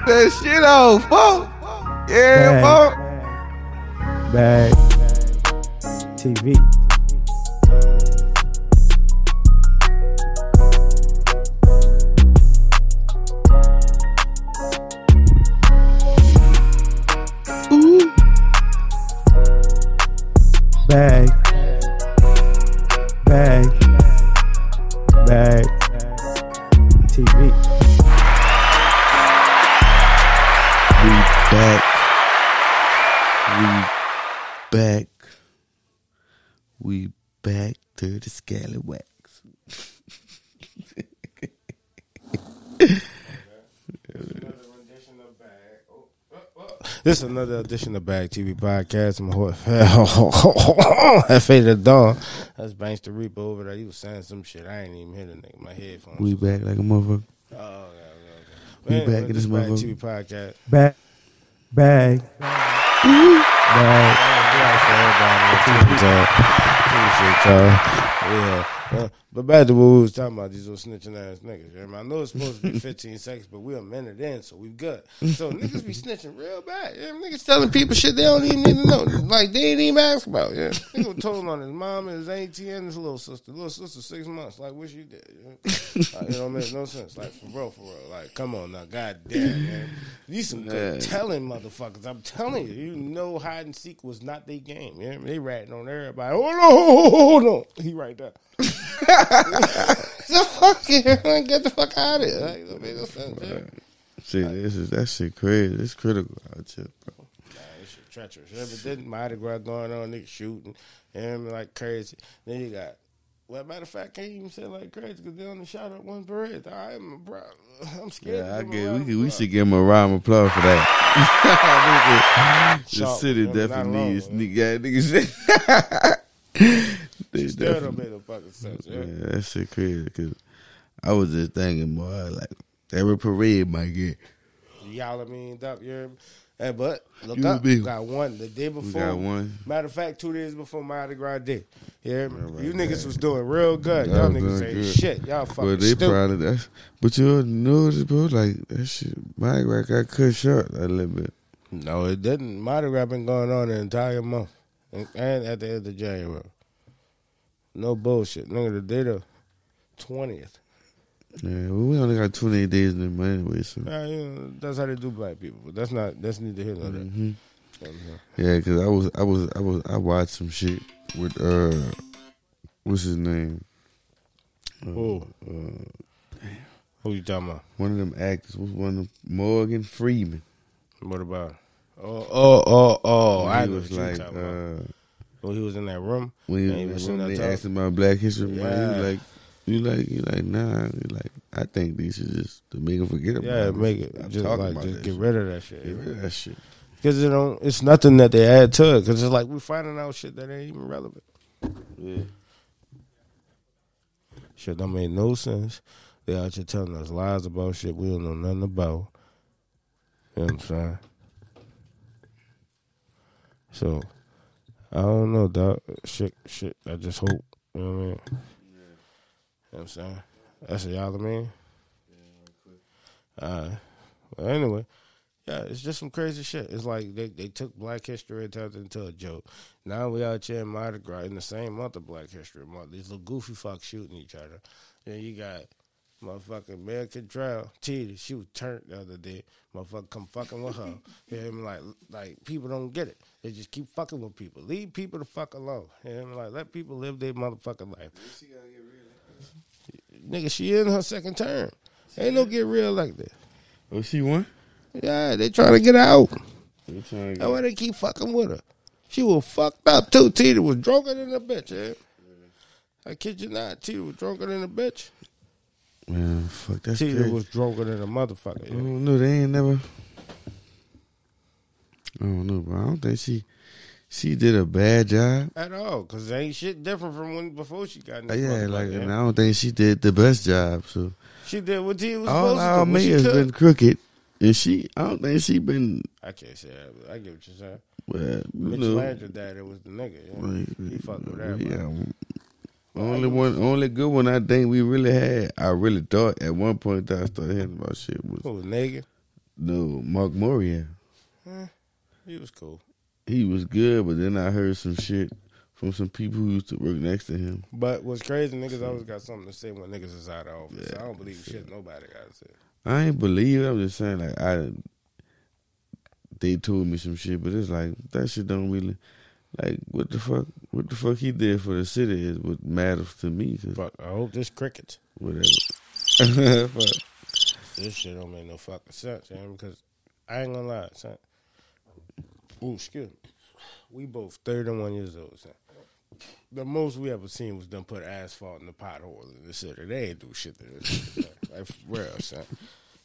Put that shit on, fuck. Yeah, fuck. Bag. TV. Ooh. Bag. Bag. Bag. TV. We back. We back to the Scallywags. This is another edition of Bag TV Podcast. I'm F.A. the Dog. That's Banks the Reaper over there. He was saying some shit. I ain't even hear the nigga. My headphones. We back like a motherfucker. Oh, God. We back at this motherfucker. Bag TV Podcast. Bag. Yeah, but back to what we was talking about, these little snitching ass niggas. You know? I know it's supposed to be 15 seconds, but we're a minute in, so we good. So niggas be snitching real bad. You know? Niggas telling people shit they don't even need to know, like they ain't even ask about. Yeah, you know? Nigga told him on his mom and his auntie and his little sister. Little sister 6 months. Like, what she did? You know? Like, it don't make no sense. Like, for real. Like, come on now, goddamn, man. These some good telling motherfuckers. I'm telling you, you know, hide and seek was not their game. You know? They ratting on everybody. Oh no, he right there. Get the fuck out of here. Like, don't make no sense, man. See, that shit crazy. It's critical out here, bro. Nah, this shit treacherous. Everything did Mardi Gras going on, niggas shooting, and like crazy. Then you got, well, matter of fact, can't even say like crazy because they only shot up one parade. I'm scared. Yeah, we should give him a round of applause for that. The city definitely needs niggas. They still don't make no fucking sense, right? Yeah, that shit crazy. Because I was just thinking more like every parade might get y'all. I mean, up your, but look up, we got one the day before. We got one. Matter of fact, 2 days before Mardi Gras Day. Yeah, right, you niggas was doing real good. Y'all niggas ain't shit. Y'all fucking stupid. But you notice, bro, like that shit. Mardi Gras got cut short a little bit. No, it didn't. Mardi Gras been going on the entire month and at the end of January. No bullshit. Nigga, the day the 20th. Yeah, well, we only got 28 days in the month anyway, so. You know, that's how they do black people. But that's neither here nor there. Mm-hmm. Yeah, because I watched some shit with, what's his name? Who you talking about? One of them actors. What's one of them? Morgan Freeman. What about? Oh. I was like, when he was in that room, when they asked him about Black History Month, you like, nah, you like, I think these should just to make them forget about. Yeah, make it. I'm just like, just get rid of that shit. Get rid of that shit. Because it's nothing that they add to it. Because it's like we're finding out shit that ain't even relevant. Yeah. Shit don't make no sense. They out here telling us lies about shit we don't know nothing about. You know what I'm saying? So. I don't know, dog. Shit. I just hope. You know what I mean? Yeah. You know what I'm saying? That's what y'all mean? Yeah, but anyway, yeah, it's just some crazy shit. It's like they took Black History and turned it into a joke. Now we out here in Mardi Gras in the same month of Black History Month. These little goofy fucks shooting each other. Then you got motherfucking Mel Cantrell, T, she was turned the other day. Motherfucker come fucking with her. You know what I mean? Like people don't get it. They just keep fucking with people. Leave people the fuck alone. You know what I mean? Like let people live their motherfucking life. She gotta get reelected. Nigga, she in her second term. Ain't no get reelected. Oh, she won? Yeah, they trying to get her out. That's why they keep fucking with her. She was fucked up too. T was drunker than a bitch, man. I kid you not, T was drunker than a bitch. Man, fuck, that's Tita crazy. Was drunker than a motherfucker. Yeah. I don't know, they ain't never. I don't know, bro. I don't think she did a bad job at all, cause there ain't shit different from when before she got in. Yeah, like, and I don't think she did the best job. So she did what Tita was supposed to do. All our mayor's been crooked, and I don't think she been. I can't say that, but I get what you're saying. Well, Mitch Landry died. It was the nigga. You know? Right, he fucked with that. Yeah. Only good one I think we really had. I really thought at one point that I started hearing about shit was nigga. No, Mark Morian. He was cool. He was good, but then I heard some shit from some people who used to work next to him. But what's crazy, niggas always got something to say when niggas is out of office. Yeah, I don't believe shit nobody got to say. I ain't believe it. I'm just saying, like, they told me some shit, but it's like, that shit don't really, like, what the fuck he did for the city is what matters to me. Fuck, I hope this crickets. Whatever. Fuck. This shit don't make no fucking sense, man, because I ain't gonna lie, son. Ooh, excuse me. We both 31 years old, son. The most we ever seen was them put asphalt in the potholes in the city. They ain't do shit to this city, like, for real, son.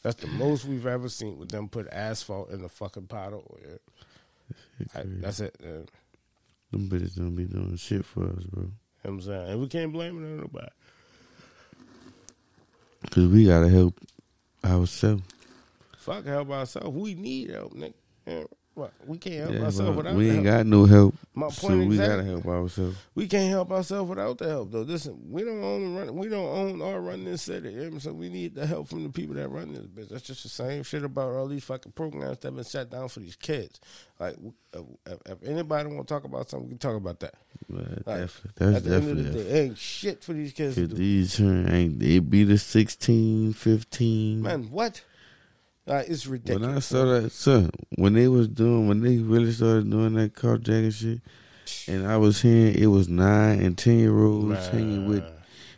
That's the most we've ever seen with them put asphalt in the fucking pothole, yeah. That's it, man. Them bitches don't be doing shit for us, bro. I'm saying. And we can't blame it on nobody. Because we gotta help ourselves. Fuck help ourselves. We need help, nigga. Yeah. We can't help ourselves without the help. We ain't got no help. My point so we gotta help ourselves. We can't help ourselves without the help, though. Listen, we don't own or run this city, so we need the help from the people that run this bitch. That's just the same shit about all these fucking programs that have been shut down for these kids. Like, if anybody want to talk about something, we can talk about that. Right, like, that's at the end of the day, ain't shit for these kids to do. These ain't it be the 16, 15? Man, what? Like, it's ridiculous. When I saw that, son, when they really started doing that carjacking shit, and I was hearing it was 9 and 10-year-olds hanging with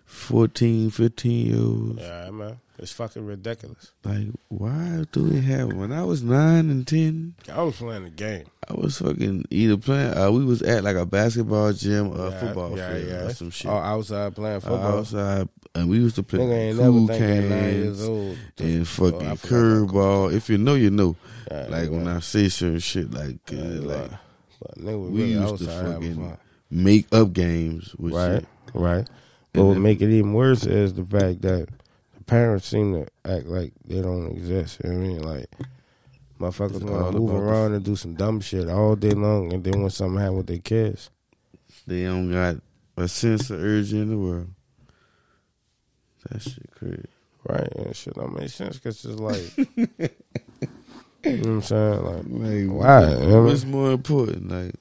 14, 15-year-olds. Yeah, man. It's fucking ridiculous. Like, why do it happen? When I was 9 and 10, I was playing a game. I was fucking either playing, we was at like a basketball gym or a football field or some shit. Or outside playing football. Outside. And we used to play cool cans and fucking curveball. If you know, you know. Yeah, like, when I say certain shit, like, we used to fucking make up games with shit. Right. But what make it even worse is the fact that the parents seem to act like they don't exist. You know what I mean? Like, motherfuckers want to move around and do some dumb shit all day long, and then when something happens with their kids, they don't got a sense of urgency in the world. That shit crazy. Right, and shit don't make sense because it's like, you know what I'm saying? Like, why? You know what's more important? Like,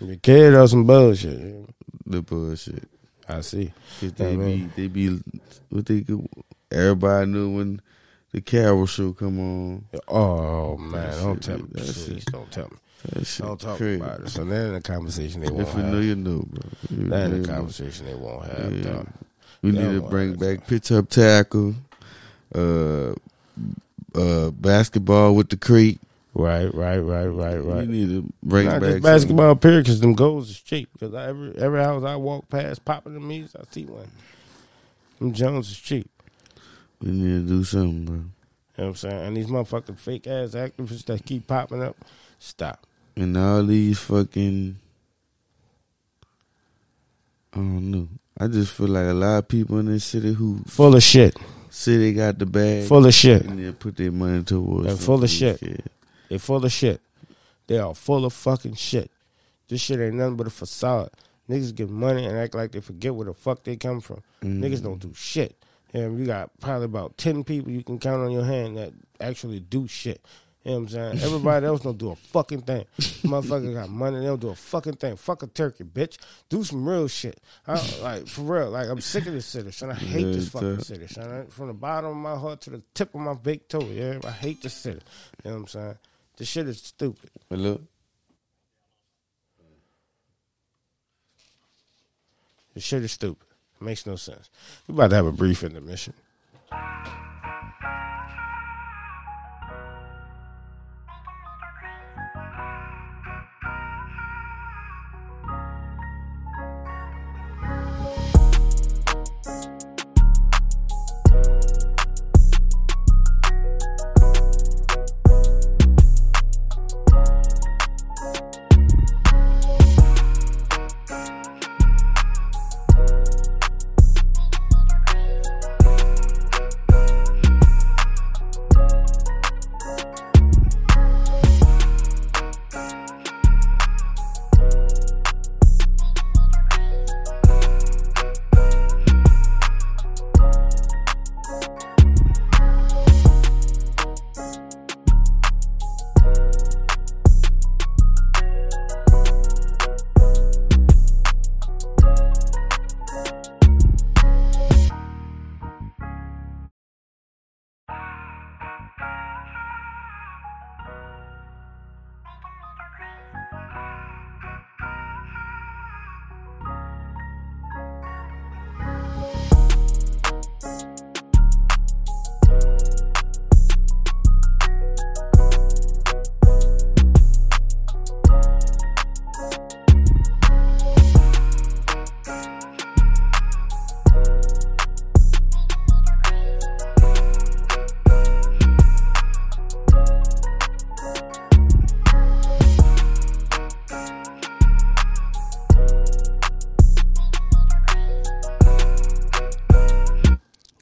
the kid or some bullshit? You know? The bullshit. I see. Cause everybody knew when the Carol show come on. Oh, man, don't tell me. That shit don't talk crazy about it. So that ain't a conversation they won't have. If you know, you know, bro. That ain't a conversation they won't have, dog. We need to bring back pitch-up tackle, basketball with the crate. Right. We need to bring back just basketball, period, because them goals is cheap. Because every house I walk past popping the meats, I see one. Them Jones is cheap. We need to do something, bro. You know what I'm saying? And these motherfucking fake-ass activists that keep popping up, stop. And all these fucking, I don't know. I just feel like a lot of people in this city who full of shit say they got the bag, full of shit, and they put their money towards. They're full of shit. They're full of shit. They are full of fucking shit. This shit ain't nothing but a facade. Niggas get money and act like they forget where the fuck they come from. Mm-hmm. Niggas don't do shit. And you got probably about 10 people you can count on your hand that actually do shit. You know what I'm saying? Everybody else don't do a fucking thing. Motherfuckers got money, they don't do a fucking thing. Fuck a turkey, bitch. Do some real shit. For real. Like, I'm sick of this city, son. I hate this fucking city, son. From the bottom of my heart to the tip of my big toe, yeah? I hate this city. You know what I'm saying? This shit is stupid. But look. This shit is stupid. It makes no sense. We about to have a brief intermission.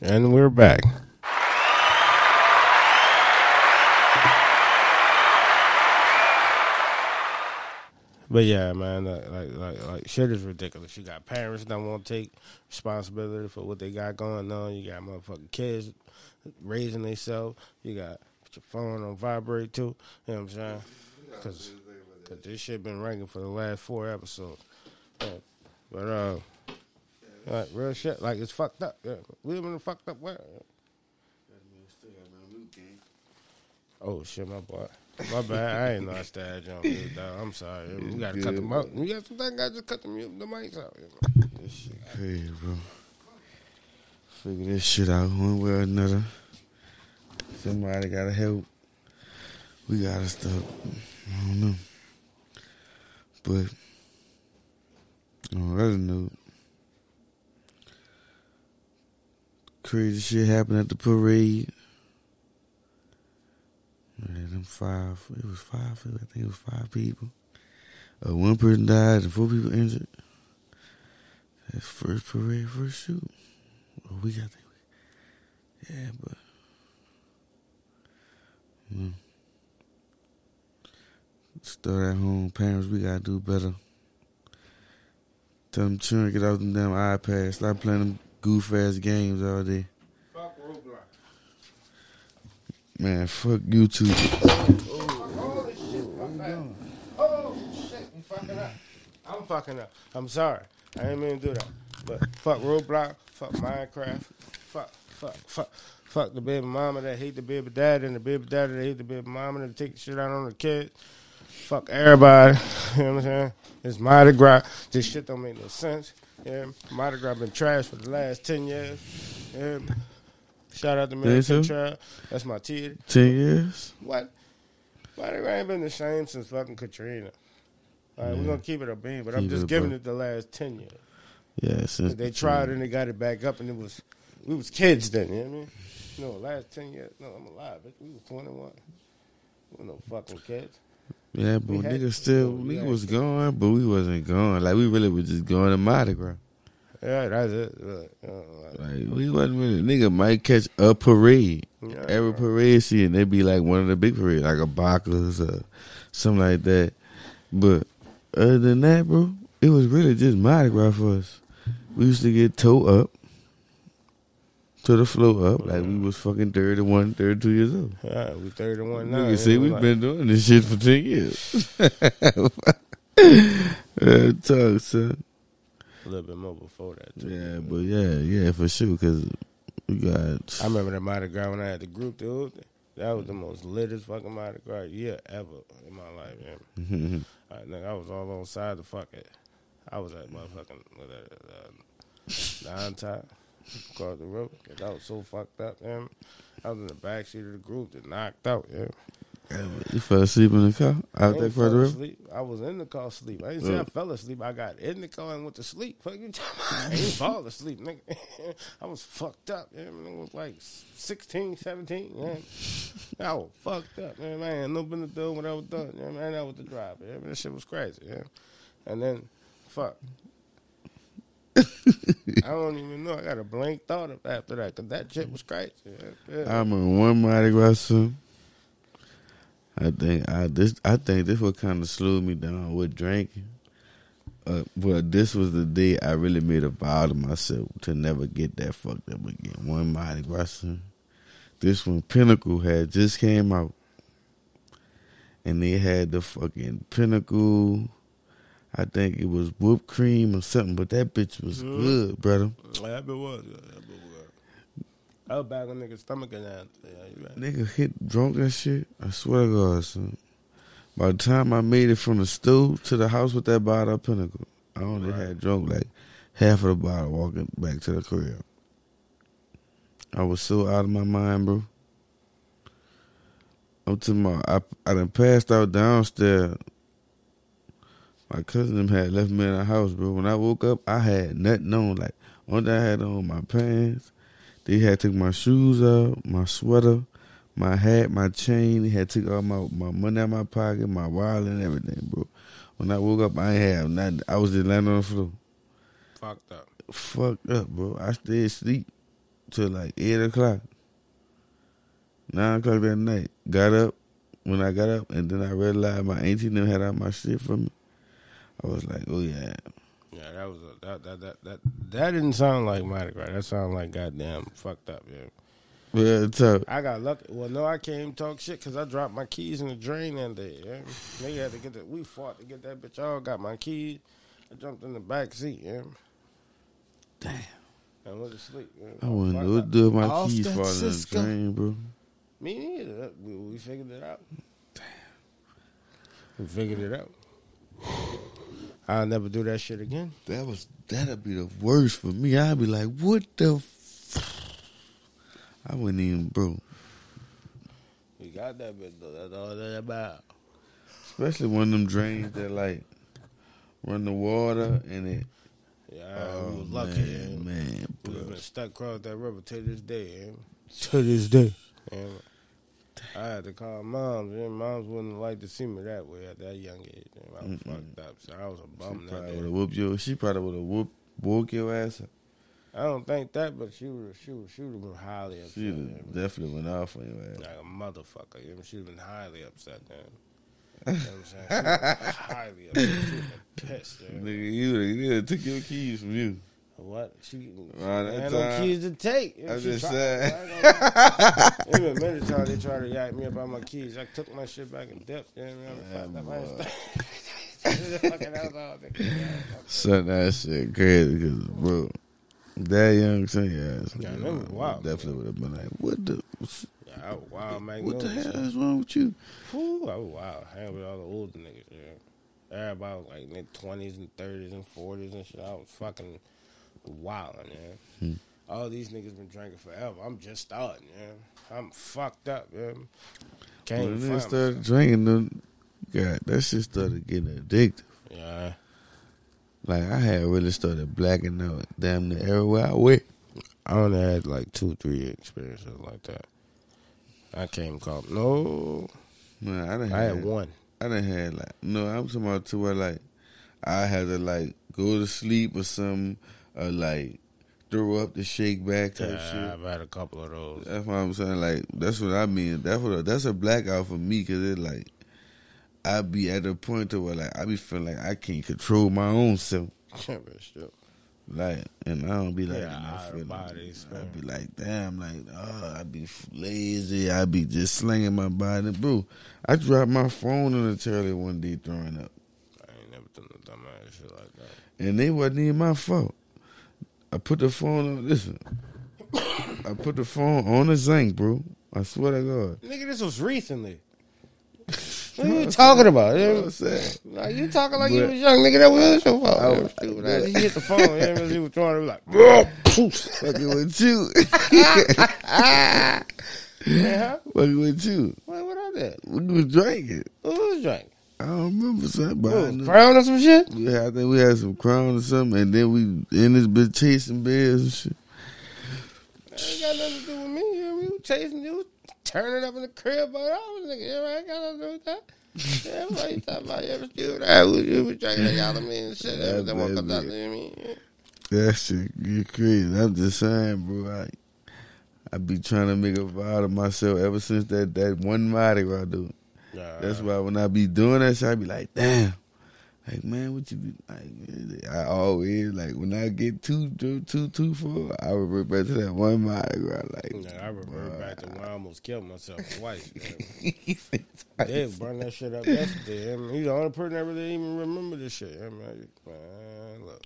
And we're back. But yeah, man, like shit is ridiculous. You got parents that won't take responsibility for what they got going on. You got motherfucking kids raising themselves. You got put your phone on vibrate too. You know what I'm saying? Because this shit been ranking for the last 4 episodes. Yeah. But like real shit, like it's fucked up. Yeah. We live in a fucked up world. Oh shit, my boy. My bad, I ain't know I stabbed you on mute, dog. I'm sorry. We gotta cut them out. You got something, gotta just cut the mute, the mics out. This shit crazy, bro. Figure this shit out one way or another. Somebody gotta help. We gotta stop. I don't know. But on another note, crazy shit happened at the parade. Man, it was five people. One person died and 4 people injured. That's first parade, first shoot. Oh, we got that. Yeah, but start at home. Parents, we gotta do better. Tell them children, get off them damn iPads. Stop playing them goof-ass games all day. Man, fuck YouTube. Oh, shit, I'm fucking up. I'm sorry. I didn't mean to do that. But fuck Roblox, fuck Minecraft, fuck the baby mama that hate the baby daddy and the baby daddy that hate the baby mama and take the shit out on the kids. Fuck everybody. You know what I'm saying? It's Mardi Gras. This shit don't make no sense. Yeah, Mardi Gras been trash for the last 10 years. Yeah. Shout out to Military Child. That's my titty. 10 years? What? Why they ain't been the same since fucking Katrina? All right, yeah. We're going to keep it a beam, but keep I'm just giving it the last 10 years. Yeah, since they tried and they got it back up, and it was, we was kids then, you know what I mean? No, last 10 years. No, I'm alive, bitch. We was 21. We were no fucking kids. Yeah, but niggas still, we was gone, but we wasn't gone. Like, we really was just going to Mardi Gras. Yeah, that's it. Like, we wasn't really. Nigga might catch a parade. Yeah. Every parade season, they be like one of the big parades, like a Bacchus or something like that. But other than that, bro, it was really just Mardi Gras for us. We used to get towed up to the floor up like we was fucking 31, 32 years old. Yeah, we 31 now. Nigga, see, we've been doing this shit for 10 years. Talk, son. A little bit more before that too. Yeah, but yeah, for sure. Cause we got, I remember that Mardi Gras when I had the group, dude. That was the most litest fucking Mardi Gras year ever in my life, man. I was all on side to fuck it. I was at motherfucking 9 times across the road. Cause I was so fucked up, man. I was in the backseat of the group that knocked out, yeah. You fell asleep in the car? Out there for the road? I was in the car asleep. I didn't say I fell asleep. I got in the car and went to sleep. Fuck you talking about? I didn't fall asleep, nigga. I was fucked up. I was like 16, 17. Man. I was fucked up. Man, I had no business doing what I was doing. Man, that was the drive. Man. That shit was crazy. Man. And then, fuck. I don't even know. I got a blank thought up after that because that shit was crazy. Man. I remember one Mardi Gras soon. I think this what kind of slowed me down with drinking. But this was the day I really made a vow to myself to never get that fucked up again. One Mardi Gras. This one Pinnacle had just came out, and they had the fucking Pinnacle. I think it was whipped cream or something, but that bitch was good, brother. That bitch was good. I was back on nigga's stomach and that. Yeah, right. Nigga hit drunk and shit. I swear to God, son. By the time I made it from the stove to the house with that bottle of Pinnacle, I only had drunk like half of the bottle walking back to the crib. I was so out of my mind, bro. I'm to my, I done passed out downstairs. My cousin had left me in the house, bro. When I woke up, I had nothing on. Like, only thing I had on my pants. They had took my shoes out, my sweater, my hat, my chain. They had took all my money out of my pocket, my wallet, and everything, bro. When I woke up, I ain't have nothing. I was just laying on the floor. Fucked up, bro. I stayed asleep. till like 8 o'clock, 9 o'clock that night. Got up. When I got up, and then I realized my auntie them had out my shit for me, I was like, oh, yeah. Yeah, that was a, that didn't sound like Mardi Gras. That sounded like goddamn fucked up, yeah. Yeah, tough. I got lucky. Well, no, I can't even talk shit because I dropped my keys in the drain that day. Yeah, nigga had to get that. We fought to get that bitch. All got my keys. I jumped in the back seat. Yeah. Damn. I went to sleep. Yeah. I wouldn't know what to do with my off keys falling in the drain, bro. Me neither. We figured it out. Damn. We figured it out. I'll never do that shit again. That'd be the worst for me. I'd be like, what the fuck? I wouldn't even, bro. You got that bitch, though. That's all that about. Especially one of them drains that, like, run the water and it. Yeah, we was lucky. Man, bro. We've been stuck across that river to this day, man. To this day. Man. I had to call moms, and moms wouldn't like to see me that way at that young age. Man. I was fucked up, so I was a bum that day. She probably would have woke your ass up. I don't think that, but she would have been highly upset. She would have definitely went off on your ass. Like a motherfucker. You know, she would have been highly upset, man. You know what I'm saying? Highly upset. She would have been pissed, man. Nigga, you would have took your keys from you. What? She had no keys to take. You know, I just said. Even many times they tried to yak me about my keys. I took my shit back and dipped. You know what I mean? Son, that shit crazy because, bro. That young thing, yeah, wild. Definitely would have been like, what the? Yeah, I was wild, man. What the hell is wrong with you? Ooh, I was wild. I hang with all the older niggas, yeah. Everybody was like in their 20s and 30s and 40s and shit. I was fucking wild, yeah. All these niggas been drinking forever. I'm just starting, yeah. I'm fucked up, yeah. Can't even started drinking them. God, that shit started getting addictive. Yeah. Like, I had really started blacking out damn near everywhere I went. I only had, like, 2-3 experiences like that. I came called. No, I didn't. I had one. I didn't have, like, no, I'm talking about to where, like, I had to, like, go to sleep or something, or, like, throw up the shake back type shit. I've had a couple of those. That's what I'm saying. Like, that's what I mean. That's a blackout for me, because it's, like, I be at a point to where, like, I be feeling like I can't control my own self. Like, and I don't be like, I be like, damn, like, I be lazy. I be just slinging my body. Bro, I dropped my phone in the toilet one day throwing up. I ain't never done no dumb ass shit like that. And they wasn't even my fault. I put the phone on, listen. I put the phone on the zinc, bro. I swear to God. Nigga, this was recently. What are you talking about? You know what I'm saying? Like, you talking like you was young, nigga. That was your fault. I was stupid. He hit the phone. You know, he was throwing it. Like, fucking with you. Fucking with you. What I did? We was drinking. Who was drinking? I don't remember something. Crown or some shit? Yeah, I think we had some Crown or something. And then we in this bitch chasing bears and shit. That ain't got nothing to do with me. You know, we were chasing dudes. Turn it up in the crib, but I was like, yeah, I ain't got nothing to do with that. Yeah, what you talking about? Yeah, you was drinking out of me and shit. That woke up out there, me. That shit, you crazy. I'm just saying, bro. I be trying to make a vow to myself ever since that one Mardi Gras dude. That's why when I be doing that shit, I be like, damn. Like, man, what you be like? I always, like, when I get too full, I revert back to that one Mardi Gras. Like, yeah, I revert back to when I almost killed myself twice. They burned that shit up yesterday. I mean, he's the only person that really even remember this shit. I mean, man, look.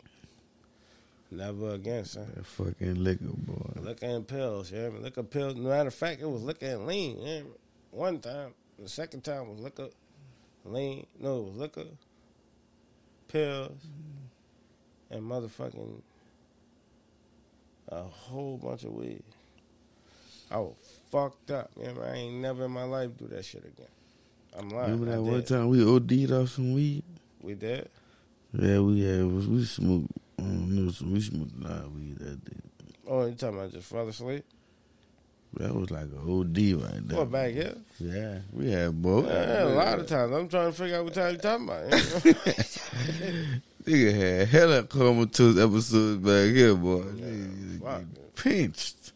Never again, son. That fucking liquor, boy. Liquor and pills, yeah. Liquor pills. Matter of fact, it was liquor and lean, yeah. One time. The second time was liquor, lean. No, it was liquor, pills, and motherfucking a whole bunch of weed. I was fucked up, man. I ain't never in my life do that shit again. I'm lying. Remember that one time we OD'd off some weed? We did? Yeah, we smoked. We smoked a lot of weed that day. Oh, you talking about just fell asleep? That was like an OD right there. What, back here? Yeah, we had both. Yeah, a lot of times. I'm trying to figure out what time you're talking about. Nigga had hella comatose episodes back here, boy. Yeah, pinched.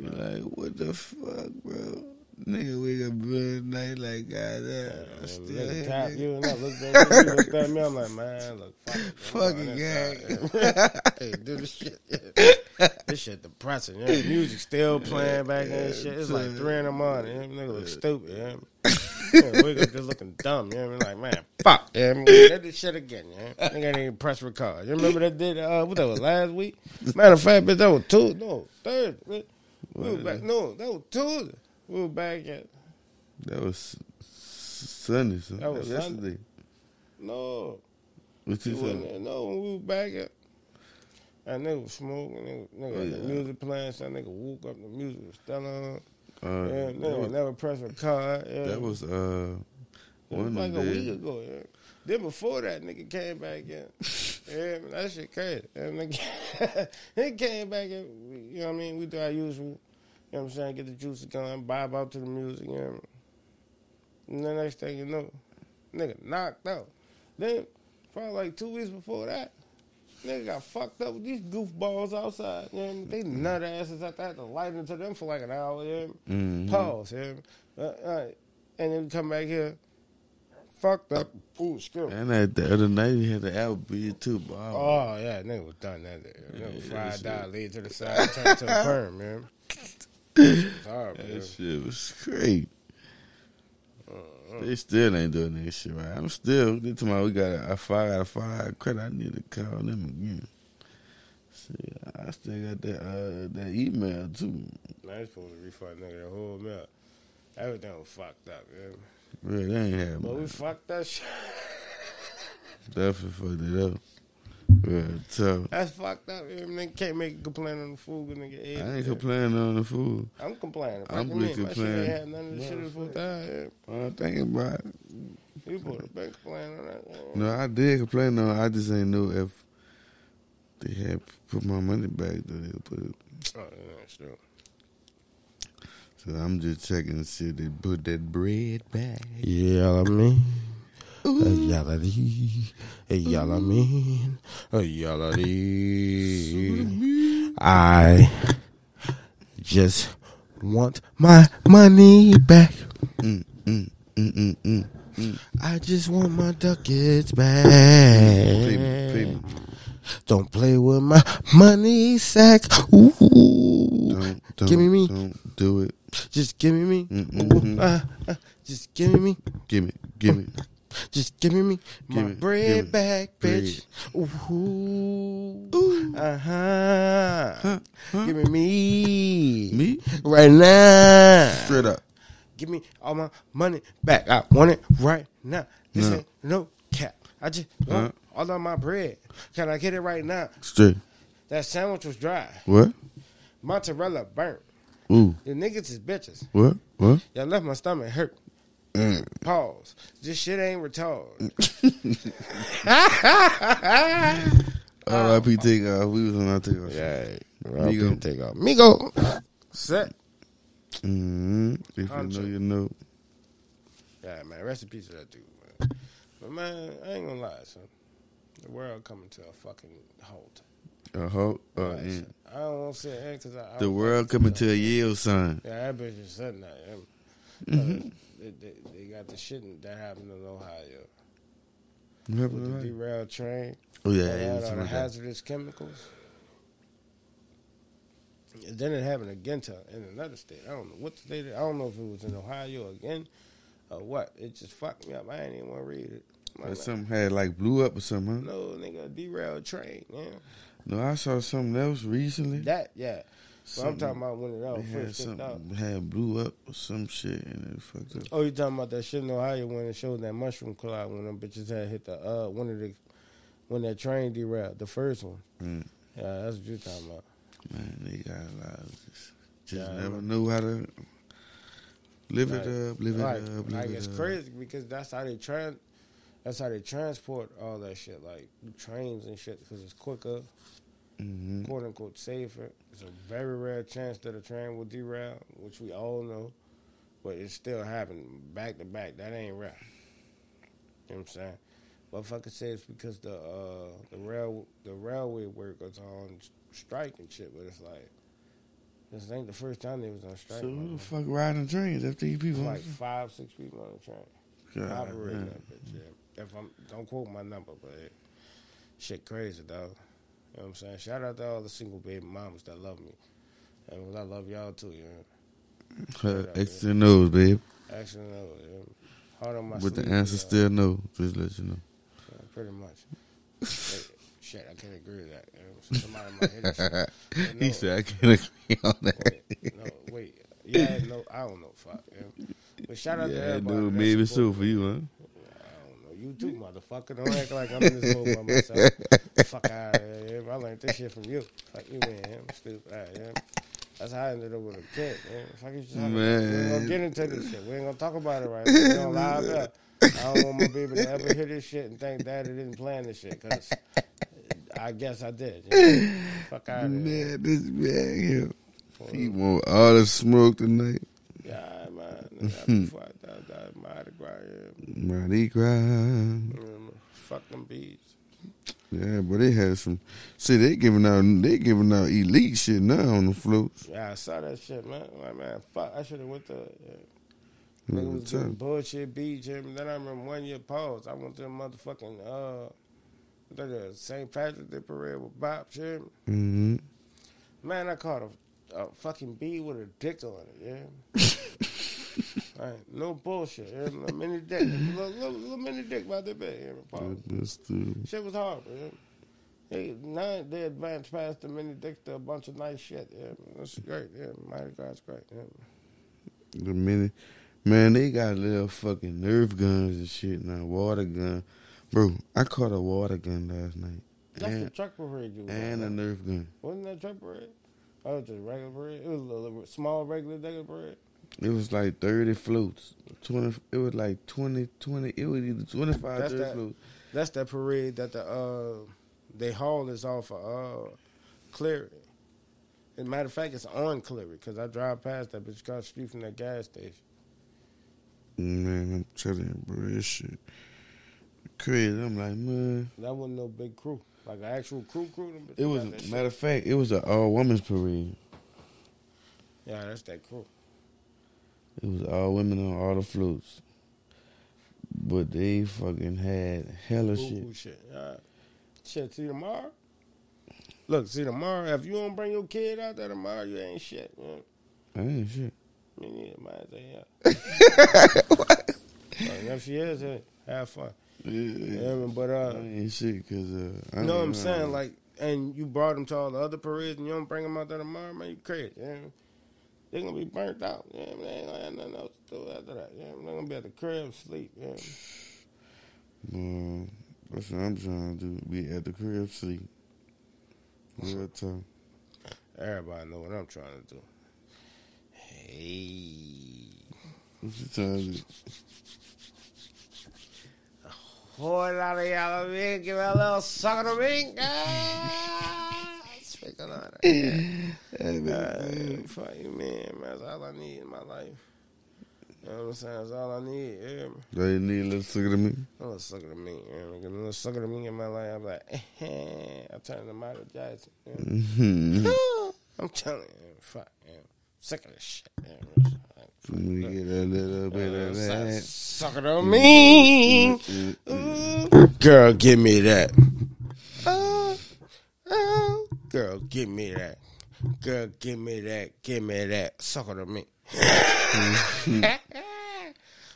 You're like, what the fuck, bro? Nigga wake up good night like goddamn. I still here. Top you and I looked at me. I'm like, man, look, fucking gang. Hey, do this shit. Yeah. This shit depressing. Yeah. Music still playing back in and shit. It's like 3 in the morning. Yeah. Nigga look stupid. Yeah. Yeah, wake up just looking dumb. Yeah, you know? Like, man, fuck. Yeah, that this shit again. Yeah, nigga ain't even press record. You remember that did what that was last week? Matter of fact, bitch, that was Thursday. We was back. No, that was Tuesday. We were back at... That was Sunday, so that was yesterday. Sunday. No. What you saying? No, we were back at... That nigga was smoking. Nigga had the music playing. Some nigga woke up. The music was still on. Yeah, nigga was never pressed a card. Yeah. That was... one like day. A week ago, yeah. Then before that, nigga came back in. Yeah, that shit crazy. Nigga, he came back in. You know what I mean? We do our usual... You know what I'm saying? Get the juices going, bob out to the music, you know what I mean? And the next thing you know, nigga knocked out. Then, probably like 2 weeks before that, nigga got fucked up with these goofballs outside, you know what I mean? They nut asses out there. I had to light into them for like an hour, you know what I mean? Pause, you know what I mean? All right. And then come back here, fucked up. Ooh, screw. And the other night, we had the Applebee's too, bro. Oh, yeah, nigga was done that day. You know, fried down, laid to the side, turned to the perm, man. Hard, that shit was great. They still ain't doing that shit right. I'm still. They talking about we got a 5 out of 5 credit. I need to call them again. See, I still got that email too. Man, I supposed to refund nigga the whole mail. Everything was fucked up, man. Really, they ain't happening. But we fucked that shit. Definitely fucked it up. So, that's fucked up. Nigga can't make a complaint on the food. Nigga ate. I ain't complaining on the food. I'm complaining. I'm really complaining. I ain't had none of the shit this whole time. I'm thinking about it. You put a big complaint on that. No, I did complain. No, I just ain't know if they had put my money back. Though they put it. Oh, yeah, sure. So I'm just checking to see if they put that bread back. Yeah, I mean. I just want my money back. I just want my ducats back. Don't play with my money sack. Ooh. Don't, give me me. Don't do it. Just give me me. Just give me me. Give me. Just give me my bread back, bitch. Ooh. Give me me. Me? Right now. Straight up. Give me all my money back. I want it right now. This ain't no cap. I just want all of my bread. Can I get it right now? Straight. That sandwich was dry. What? Mozzarella burnt. Ooh. The niggas is bitches. What? Y'all left my stomach hurt. Pause. This shit ain't retarded. R.I.P. Take Off. We was on our Take Off. Yeah, R.I.P. Take Off. Migo. Set. If you know, you know. Yeah, man. Rest in peace to that dude, man. But, man, I ain't gonna lie, son. The world coming to a fucking halt. A halt? Right, I don't want to say it because I... The world coming to a yield sign. Yeah, that bitch is setting that. They got the shit that happened in Ohio. Remember the derailed train? Oh, yeah. They had all the hazardous chemicals. And then it happened again in another state. I don't know what state. I don't know if it was in Ohio again or what. It just fucked me up. I ain't even want to read it. Or something had like blew up or something, huh? No, nigga, a derailed train. Yeah. No, I saw something else recently. That, yeah. But I'm talking about when it all first kicked out. Had blew up or some shit and it fucked up. Oh, you talking about that shit in Ohio when it showed that mushroom cloud when them bitches had hit the when that train derailed the first one. Yeah, that's what you talking about. Man, they got a lot of just never knew how to live like, it up, live like, it up, live like it it's up. Crazy because that's how they transport all that shit like trains and shit because it's quicker. Mm-hmm. "Quote unquote safer." It's a very rare chance that a train will derail, which we all know, but it still happened back to back. That ain't rare. You know what I'm saying? Motherfuckers say it's because the railway workers are on strike and shit, but it's like This ain't the first time they was on strike. So who the fuck riding the trains after these people? Like 5-6 people on the train. God, operating that bitch. Yeah. If I'm don't quote my number, but shit crazy, dog. You know what I'm saying? Shout out to all the single baby mamas that love me. And I love y'all too, you know. Extra nose, babe. Extra nose, yeah. Hard on my sleep. But the answer still no. Just let you know. Yeah, pretty much. Like, shit, I can't agree with that. You know? So somebody might hit that shit. No, he said, I can't agree on that. Wait. Yeah, no, I don't know. Fuck. You know? But shout out to everybody. Yeah, dude, maybe so for you, huh? You too, motherfucker. Don't act like I'm in this boat by myself. Fuck out of here. I learned this shit from you. Fuck you, man. I'm stupid. Right, yeah. That's how I ended up with a kid, man. Fuck you, man. We ain't gonna get into this shit. We ain't gonna talk about it right now. We don't lie about. I don't want my baby to ever hear this shit and think Daddy didn't plan this shit, because I guess I did. You know? Fuck out of here. Man, this man here. He want all the smoke tonight. Yeah, man. Before I died, Mardi Gras, yeah. Mardi Gras. Fuck them bees. Yeah, but they had some. See, they giving out elite shit now on the floats. Yeah, I saw that shit, man. Like, man, fuck, I should have went to. Yeah. It was doing bullshit beach. And then I remember one year pause. I went to the motherfucking St. Patrick's Day parade with Bob shit. Mm-hmm. Man, I caught a fucking bee with a dick on it, yeah. Right, no bullshit, yeah. Little mini dick. Little mini dick by the bed, yeah. Shit was horrible, yeah. Hey, now they advanced past the mini dick to a bunch of nice shit, yeah. That's great, yeah. My God's great, yeah. The mini, man, they got little fucking nerve guns and shit now, water gun. Bro, I caught a water gun last night. That's the truck parade you was and a nerve gun. Wasn't that truck parade? Oh, it was just regular bread. It was a small regular day bread. It was like 30 floats. 20. It was like 20. It was either 25. That's 30 floats. That's that parade that the they haul is off of Cleary. As a matter of fact, it's on Cleary because I drive past that bitch across the street from that gas station. Man, I'm telling you, bro, this shit crazy. I'm like, man, that wasn't no big crew. Like an actual crew? It was, matter of fact, it was an all-women's parade. Yeah, that's that crew. It was all women on all the floats. But they fucking had hella shit. Shit, see tomorrow? Look, see tomorrow, if you don't bring your kid out there tomorrow, you ain't shit, man. I ain't shit. Me neither, man. What? If she is, hey, have fun. Yeah, but I ain't shit cause I know what I'm saying. Like, and you brought them to all the other parades, and you don't bring them out there tomorrow, man. You crazy. Yeah? They're gonna be burnt out. Yeah, they ain't gonna have nothing else to do after that. Yeah, they're gonna be at the crib sleep. Yeah, well, that's what I'm trying to do. Be at the crib sleep. Real talk. Everybody know what I'm trying to do. Hey, what you trying to do? Boy, out of y'all, man. Give me a little suck of the mink. Speaking on it. Fuck you, man. That's all I need in my life. You know what I'm saying? That's all I need. Yeah. Do you need a little suck of the mink? A little suck of the mink. A little suck of the mink in my life. I'm like, I turned to Michael Jackson. Yeah. I'm telling you, fuck. Yeah. Sick of this shit. Yeah. We get a little bit of that. Suck it on me. Girl, give me that. Girl, give me that. Girl, give me that. Give me that. Suck it on me.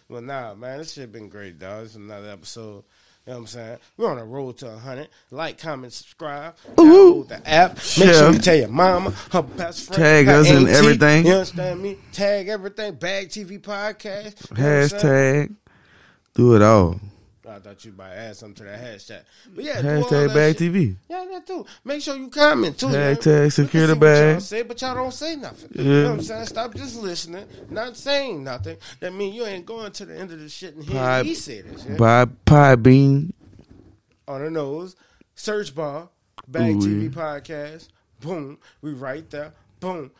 Well, nah, man, this shit been great, dog. It's another episode. You know what I'm saying? We're on a road to 100. Like, comment, subscribe. Download the app. Make sure you tell your mama, her best friend. Tag us in everything. You understand me? Tag everything. Bag TV podcast. Hashtag. Do it all. I thought you might add something to that hashtag. But yeah, hashtag Bag TV. Yeah, that too. Make sure you comment too. Hashtag Secure the Bag. But y'all don't say nothing. Yeah. You know what I'm saying? Stop just listening, not saying nothing. That means you ain't going to the end of the shit and hearing me say this. Yeah? Pie Bean. On the nose. Search bar. Bag TV podcast. Boom. We right there. Boom.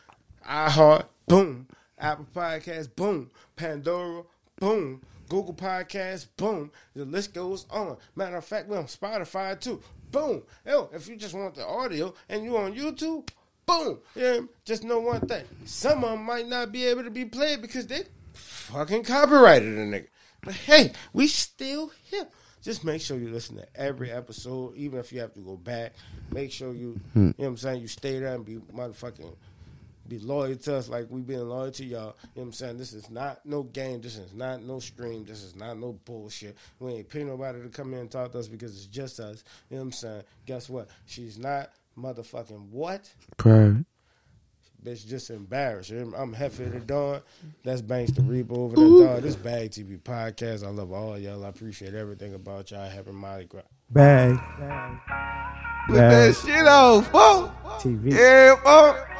iHeart. Boom. Apple Podcast. Boom. Pandora. Boom. Google Podcasts, boom. The list goes on. Matter of fact, we're on Spotify, too. Boom. Yo, if you just want the audio and you on YouTube, Boom. Yeah, just know one thing. Some of them might not be able to be played because they fucking copyrighted a nigga. But hey, we still here. Just make sure you listen to every episode, even if you have to go back. Make sure you, you know what I'm saying, you stay there and be motherfucking, be loyal to us like we being loyal to y'all. You know what I'm saying? This is not no game. This is not no stream. This is not no bullshit. We ain't paying nobody to come in and talk to us because it's just us. You know what I'm saying? Guess what? She's not motherfucking what? Correct. Bitch just embarrassed. I'm Heffa the Dog. That's Banks the Reaper over there, dog. This Bag TV podcast. I love all y'all. I appreciate everything about y'all. Happy Mardi Gras. Bag. Put that shit on, fuck. TV. Yeah, fuck.